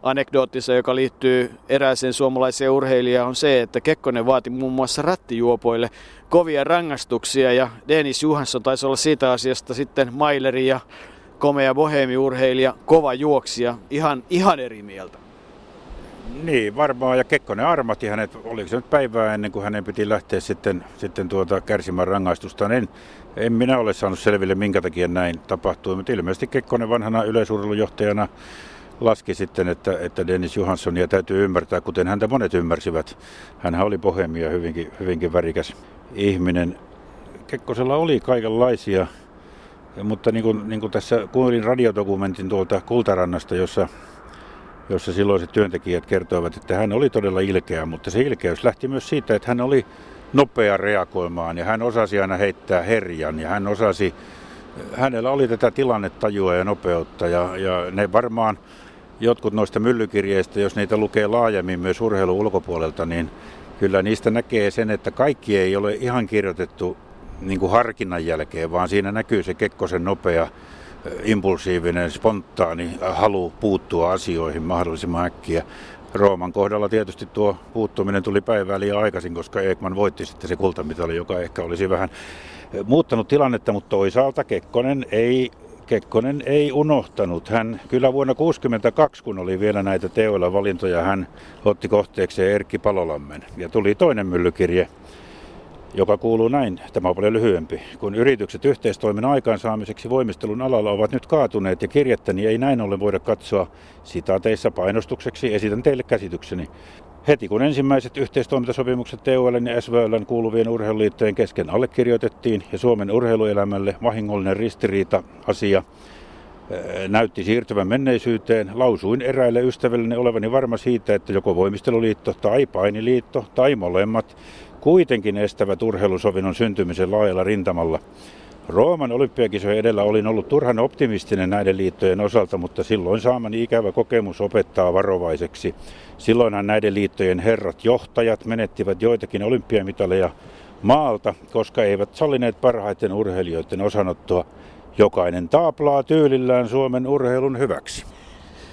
anekdoottissa, joka liittyy erääseen suomalaiseen urheilijaan, on se, että Kekkonen vaati muun muassa rattijuopoille kovia rangaistuksia, ja Dennis Johansson taisi olla siitä asiasta sitten maileri ja komea boheemiurheilija, kova juoksija, ihan, ihan eri mieltä. Niin, varmaan, ja Kekkonen armahti hänet, oliko se nyt päivää ennen kuin hänen piti lähteä sitten, sitten tuota kärsimään rangaistustaan. En, en minä ole saanut selville, minkä takia näin tapahtui, mutta ilmeisesti Kekkonen vanhana yleisurheilujohtajana laski sitten, että, että Dennis Johanssonia täytyy ymmärtää, kuten häntä monet ymmärsivät. Hänhän oli bohemia, hyvinkin, hyvinkin värikäs ihminen. Kekkosella oli kaikenlaisia, mutta niin kuin, niin kuin tässä kuulin radiodokumentin tuolta Kultarannasta, jossa, jossa silloiset työntekijät kertoivat, että hän oli todella ilkeä, mutta se ilkeys lähti myös siitä, että hän oli nopea reagoimaan ja hän osasi aina heittää herjan ja hän osasi, hänellä oli tätä tilannetajua ja nopeutta ja, ja ne varmaan jotkut noista myllykirjeistä, jos niitä lukee laajemmin myös urheilun ulkopuolelta, niin kyllä niistä näkee sen, että kaikki ei ole ihan kirjoitettu niin kuin harkinnan jälkeen, vaan siinä näkyy se Kekkosen nopea, impulsiivinen, spontaani halu puuttua asioihin mahdollisimman äkkiä. Rooman kohdalla tietysti tuo puuttuminen tuli päivää liian aikaisin, koska Ekman voitti sitten se kultamitali, joka ehkä olisi vähän muuttanut tilannetta, mutta toisaalta Kekkonen ei, Kekkonen ei unohtanut. Hän kyllä vuonna tuhatyhdeksänsataakuusikymmentäkaksi, kun oli vielä näitä teoilla valintoja, hän otti kohteekseen Erkki Palolammen ja tuli toinen myllykirje, joka kuuluu näin, tämä on paljon lyhyempi. Kun yritykset yhteistoiminnan aikaansaamiseksi voimistelun alalla ovat nyt kaatuneet ja kirjettäni ei näin ollen voida katsoa sitaateissa painostukseksi, esitän teille käsitykseni. Heti kun ensimmäiset yhteistoimintasopimukset T U L:n ja S V L:n kuuluvien urheiluliittojen kesken allekirjoitettiin ja Suomen urheiluelämälle vahingollinen ristiriita-asia näytti siirtyvän menneisyyteen, lausuin eräille ystävilleni olevani varma siitä, että joko voimisteluliitto tai painiliitto tai molemmat kuitenkin estävät urheilusovinnon syntymisen laajalla rintamalla. Rooman olympiakisojen edellä olin ollut turhan optimistinen näiden liittojen osalta, mutta silloin saamani ikävä kokemus opettaa varovaiseksi. Silloinhan näiden liittojen herrat johtajat menettivät joitakin olympiamitaleja maalta, koska eivät sallineet parhaiten urheilijoiden osanottoa. Jokainen taaplaa tyylillään Suomen urheilun hyväksi.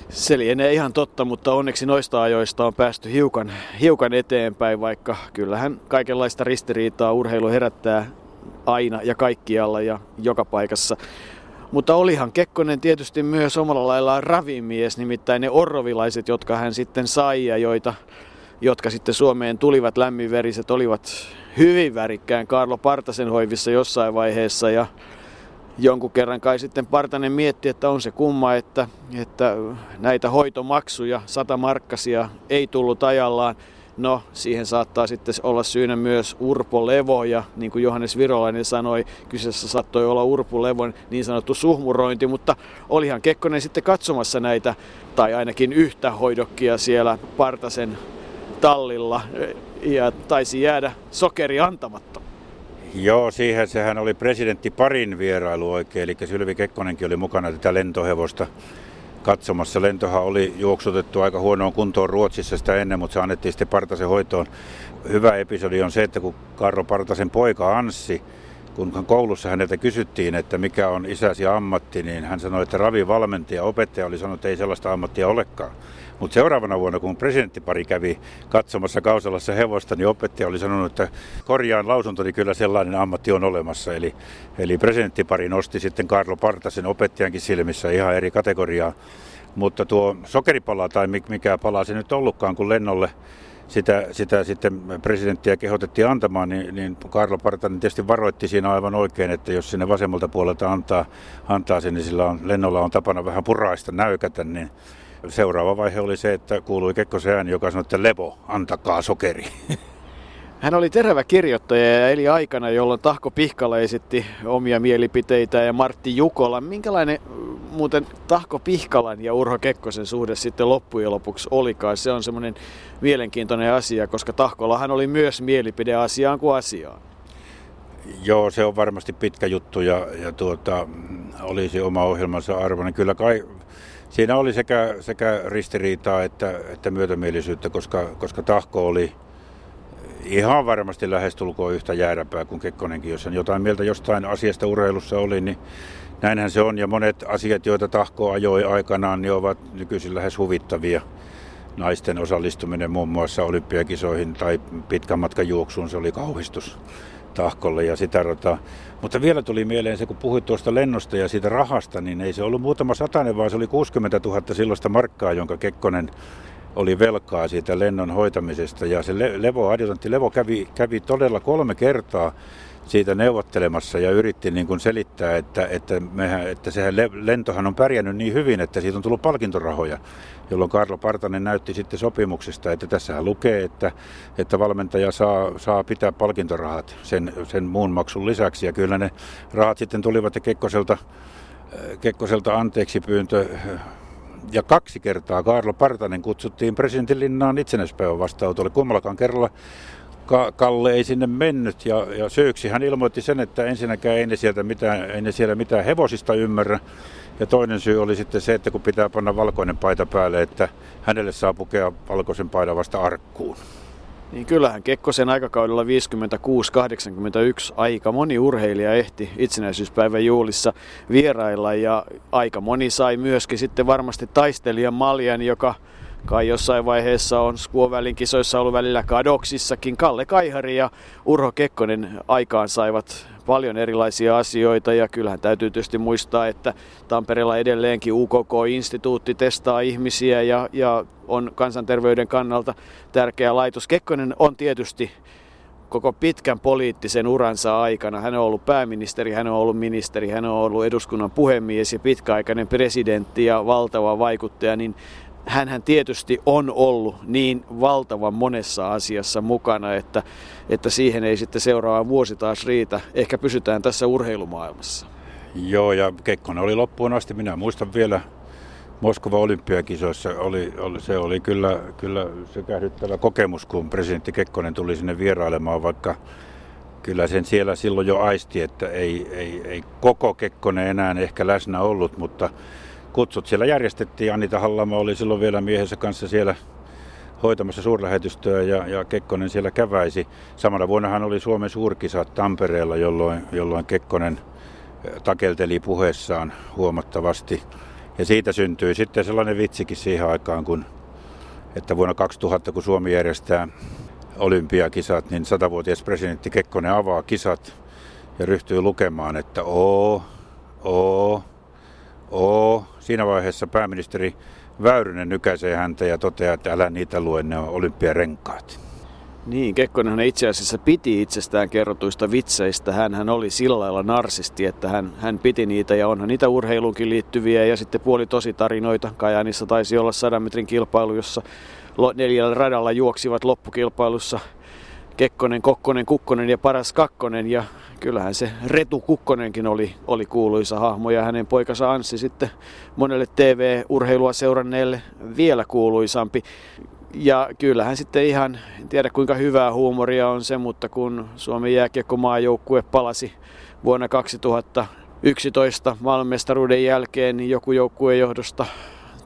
Se lienee ihan totta, mutta onneksi noista ajoista on päästy hiukan, hiukan eteenpäin, vaikka kyllähän kaikenlaista ristiriitaa urheilu herättää aina ja kaikkialla ja joka paikassa. Mutta olihan Kekkonen tietysti myös omalla laillaan ravimies, nimittäin ne orrovilaiset, jotka hän sitten sai ja joita, jotka sitten Suomeen tulivat lämminveriset, olivat hyvin värikkään Kaarlo Partasen hoivissa jossain vaiheessa ja jonkun kerran kai sitten Partanen mietti, että on se kumma, että, että näitä hoitomaksuja, satamarkkasia, ei tullut ajallaan. No, siihen saattaa sitten olla syynä myös Urpo Levo, ja niin kuin Johannes Virolainen sanoi, kyseessä saattoi olla Urpo Levon niin sanottu suhmurointi, mutta olihan Kekkonen sitten katsomassa näitä, tai ainakin yhtä hoidokkia siellä Partasen tallilla, ja taisi jäädä sokeri antamatta. Joo, siihen sehän oli presidentti Parin vierailu oikein, eli Sylvi Kekkonenkin oli mukana tätä lentohevosta katsomassa. Lentohan oli juoksutettu aika huonoon kuntoon Ruotsissa sitä ennen, mutta se annettiin sitten Partasen hoitoon. Hyvä episodi on se, että kun Kaarlo Partasen poika Anssi, kun koulussa häneltä kysyttiin, että mikä on isäsi ammatti, niin hän sanoi, että ravivalmentaja, opettaja oli sanonut, että ei sellaista ammattia olekaan. Mutta seuraavana vuonna, kun presidenttipari kävi katsomassa Kausalassa hevosta, niin opettaja oli sanonut, että korjaan lausuntoni, niin kyllä sellainen ammatti on olemassa. Eli, eli presidenttipari nosti sitten Kaarlo Partasen opettajankin silmissä ihan eri kategoriaa. Mutta tuo sokeripala tai mikä pala se nyt ollutkaan, kun lennolle Sitä, sitä sitten presidenttiä kehotettiin antamaan, niin, niin Kaarlo Partanen tietysti varoitti siinä aivan oikein, että jos sinne vasemmalta puolelta antaa, antaa sen, niin sillä on, lennolla on tapana vähän puraista näykätä, niin seuraava vaihe oli se, että kuului Kekkosen ääni, joka sanoi, että Levo, antakaa sokeri. Hän oli terävä kirjoittaja ja eli aikana, jolloin Tahko Pihkala esitti omia mielipiteitä ja Martti Jukola. Minkälainen muuten Tahko Pihkalan ja Urho Kekkosen suhde sitten loppujen lopuksi olikaan? Se on semmoinen mielenkiintoinen asia, koska Tahkolahan oli myös mielipide asiaan kuin asiaan. Joo, se on varmasti pitkä juttu ja, ja tuota, olisi oma ohjelmansa arvoinen. Kyllä kai siinä oli sekä, sekä ristiriitaa että, että myötämielisyyttä, koska, koska Tahko oli ihan varmasti lähestulkoon yhtä jääräpää kuin Kekkonenkin, jos hän jotain mieltä jostain asiasta urheilussa oli, niin näinhän se on. Ja monet asiat, joita Tahko ajoi aikanaan, niin ovat nykyisin lähes huvittavia. Naisten osallistuminen muun muassa olympiakisoihin tai pitkän matkan juoksuun, se oli kauhistus Tahkolle ja sitä rataa. Mutta vielä tuli mieleen se, kun puhuit tuosta lennosta ja siitä rahasta, niin ei se ollut muutama satainen, vaan se oli kuusikymmentätuhatta silloista markkaa, jonka Kekkonen oli velkaa siitä lennon hoitamisesta ja se Levo, adjutantti Levo kävi, kävi todella kolme kertaa siitä neuvottelemassa ja yritti niin kuin selittää, että, että, mehän, että sehän lentohan on pärjännyt niin hyvin, että siitä on tullut palkintorahoja, jolloin Kaarlo Partanen näytti sitten sopimuksesta, että tässähän lukee, että, että valmentaja saa, saa pitää palkintorahat sen, sen muun maksun lisäksi ja kyllä ne rahat sitten tulivat ja Kekkoselta, Kekkoselta anteeksi pyyntö. Ja kaksi kertaa Kaarlo Partanen kutsuttiin presidentin linnaan itsenäispäivän vastaanotolle. Kummallakaan kerralla Ka- Kalle ei sinne mennyt ja, ja syyksi hän ilmoitti sen, että ensinnäkään ei ne, sieltä mitään, ei ne siellä mitään hevosista ymmärrä. Ja toinen syy oli sitten se, että kun pitää panna valkoinen paita päälle, että hänelle saa pukea valkoisen paidan vasta arkkuun. Niin kyllähän Kekkosen aikakaudella viisikymmentäkuusi kahdeksankymmentäyksi aika moni urheilija ehti itsenäisyyspäivän juhlissa vierailla ja aika moni sai myöskin sitten varmasti taistelijan maljan, joka kai jossain vaiheessa on Skuovälin kisoissa ollut välillä kadoksissakin. Kalle Kaihari ja Urho Kekkonen aikaan saivat paljon erilaisia asioita ja kyllähän täytyy tietysti muistaa, että Tampereella edelleenkin U K K-instituutti testaa ihmisiä ja, ja on kansanterveyden kannalta tärkeä laitos. Kekkonen on tietysti koko pitkän poliittisen uransa aikana. Hän on ollut pääministeri, hän on ollut ministeri, hän on ollut eduskunnan puhemies ja pitkäaikainen presidentti ja valtava vaikuttaja, niin hänhän tietysti on ollut niin valtavan monessa asiassa mukana, että, että siihen ei sitten seuraava vuosi taas riitä. Ehkä pysytään tässä urheilumaailmassa. Joo, ja Kekkonen oli loppuun asti. Minä muistan vielä Moskovan olympiakisoissa. Oli, oli, se oli kyllä, kyllä sykähdyttävä kokemus, kun presidentti Kekkonen tuli sinne vierailemaan, vaikka kyllä sen siellä silloin jo aisti, että ei, ei, ei koko Kekkonen enää ehkä läsnä ollut, mutta kutsut siellä järjestettiin. Anita Hallamo oli silloin vielä miehensä kanssa siellä hoitamassa suurlähetystöä ja, ja Kekkonen siellä käväisi. Samana vuonnahan oli Suomen suurkisat Tampereella, jolloin, jolloin Kekkonen takelteli puheessaan huomattavasti. Ja siitä syntyi sitten sellainen vitsikin siihen aikaan, kun, että vuonna kaksituhatta, kun Suomi järjestää olympiakisat, niin satavuotias presidentti Kekkonen avaa kisat ja ryhtyy lukemaan, että oo, oo. Oo. Siinä vaiheessa pääministeri Väyrynen nykäisee häntä ja toteaa, että älä niitä lue, ne on olympiarenkaat. Niin, Kekkonenhan itse asiassa piti itsestään kerrotuista vitseistä. Hänhän oli sillä lailla narsisti, että hän, hän piti niitä ja onhan niitä urheiluunkin liittyviä ja sitten puoli tositarinoita. Kajaanissa taisi olla sadan metrin kilpailu, jossa neljällä radalla juoksivat loppukilpailussa Kekkonen, Kokkonen, Kukkonen ja paras Kakkonen ja kyllähän se Retu Kukkonenkin oli, oli kuuluisa hahmo ja hänen poikansa Anssi sitten monelle T V-urheilua seuranneelle vielä kuuluisampi. Ja kyllähän sitten ihan, en tiedä kuinka hyvää huumoria on se, mutta kun Suomen jääkiekkomaajoukkue palasi vuonna kaksituhattayksitoista maailmanmestaruuden jälkeen, niin joku joukkueen johdosta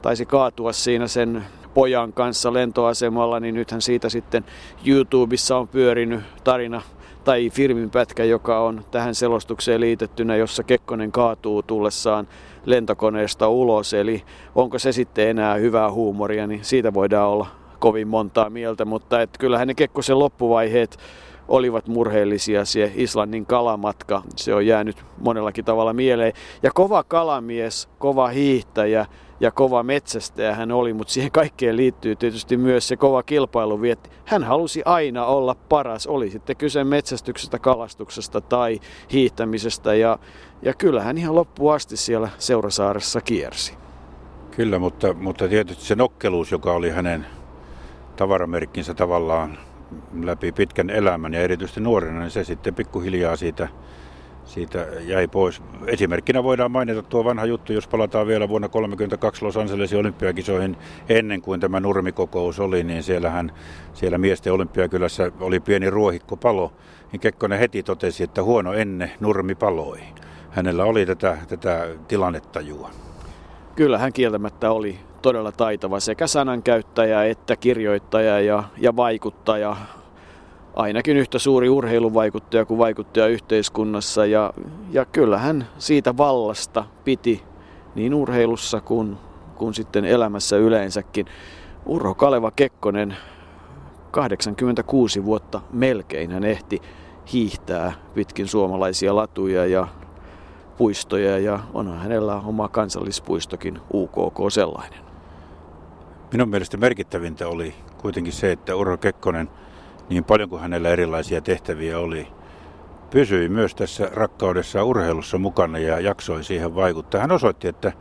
taisi kaatua siinä sen pojan kanssa lentoasemalla, niin nythän siitä sitten YouTubessa on pyörinyt tarina tai filminpätkä, joka on tähän selostukseen liitettynä, jossa Kekkonen kaatuu tullessaan lentokoneesta ulos. Eli onko se sitten enää hyvää huumoria, niin siitä voidaan olla kovin montaa mieltä, mutta et kyllähän ne Kekkosen loppuvaiheet olivat murheellisia. Se Islannin kalamatka, se on jäänyt monellakin tavalla mieleen. Ja kova kalamies, kova hiihtäjä ja kova metsästäjä hän oli, mutta siihen kaikkeen liittyy tietysti myös se kova kilpailuvietti. Hän halusi aina olla paras, oli sitten kyse metsästyksestä, kalastuksesta tai hiihtämisestä. Ja, ja kyllähän ihan loppuun asti siellä Seurasaaressa kiersi. Kyllä, mutta, mutta tietysti se nokkeluus, joka oli hänen tavaramerkkinsä tavallaan läpi pitkän elämän ja erityisesti nuorena, niin se sitten pikkuhiljaa siitä, siitä jäi pois. Esimerkkinä voidaan mainita tuo vanha juttu, jos palataan vielä vuonna tuhatyhdeksänsataakolmekymmentäkaksi Los Angelesin olympiakisoihin ennen kuin tämä nurmikokous oli, niin siellähän, siellä miesten olympiakylässä oli pieni ruohikkopalo, niin Kekkonen heti totesi, että huono ennen Nurmi paloi. Hänellä oli tätä, tätä tilannetajua. Kyllä hän kieltämättä oli todella taitava sekä sanankäyttäjä että kirjoittaja ja, ja vaikuttaja. Ainakin yhtä suuri urheiluvaikuttaja kuin vaikuttaja yhteiskunnassa. Ja, ja kyllähän siitä vallasta piti niin urheilussa kuin, kuin sitten elämässä yleensäkin. Urho Kaleva Kekkonen, kahdeksankymmentäkuusi vuotta melkein hän ehti hiihtää pitkin suomalaisia latuja ja puistoja ja onhan hänellä oma kansallispuistokin, U K K sellainen. Minun mielestä merkittävintä oli kuitenkin se, että Urho Kekkonen, niin paljon kuin hänellä erilaisia tehtäviä oli, pysyi myös tässä rakkaudessa urheilussa mukana ja jaksoi siihen vaikuttaa. Hän osoitti, että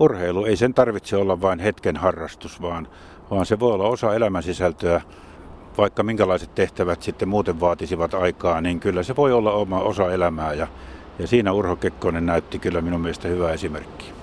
urheilu ei sen tarvitse olla vain hetken harrastus, vaan, vaan se voi olla osa elämän sisältöä, vaikka minkälaiset tehtävät sitten muuten vaatisivat aikaa, niin kyllä se voi olla oma osa elämää ja, ja siinä Urho Kekkonen näytti kyllä minun mielestä hyvää esimerkkiä.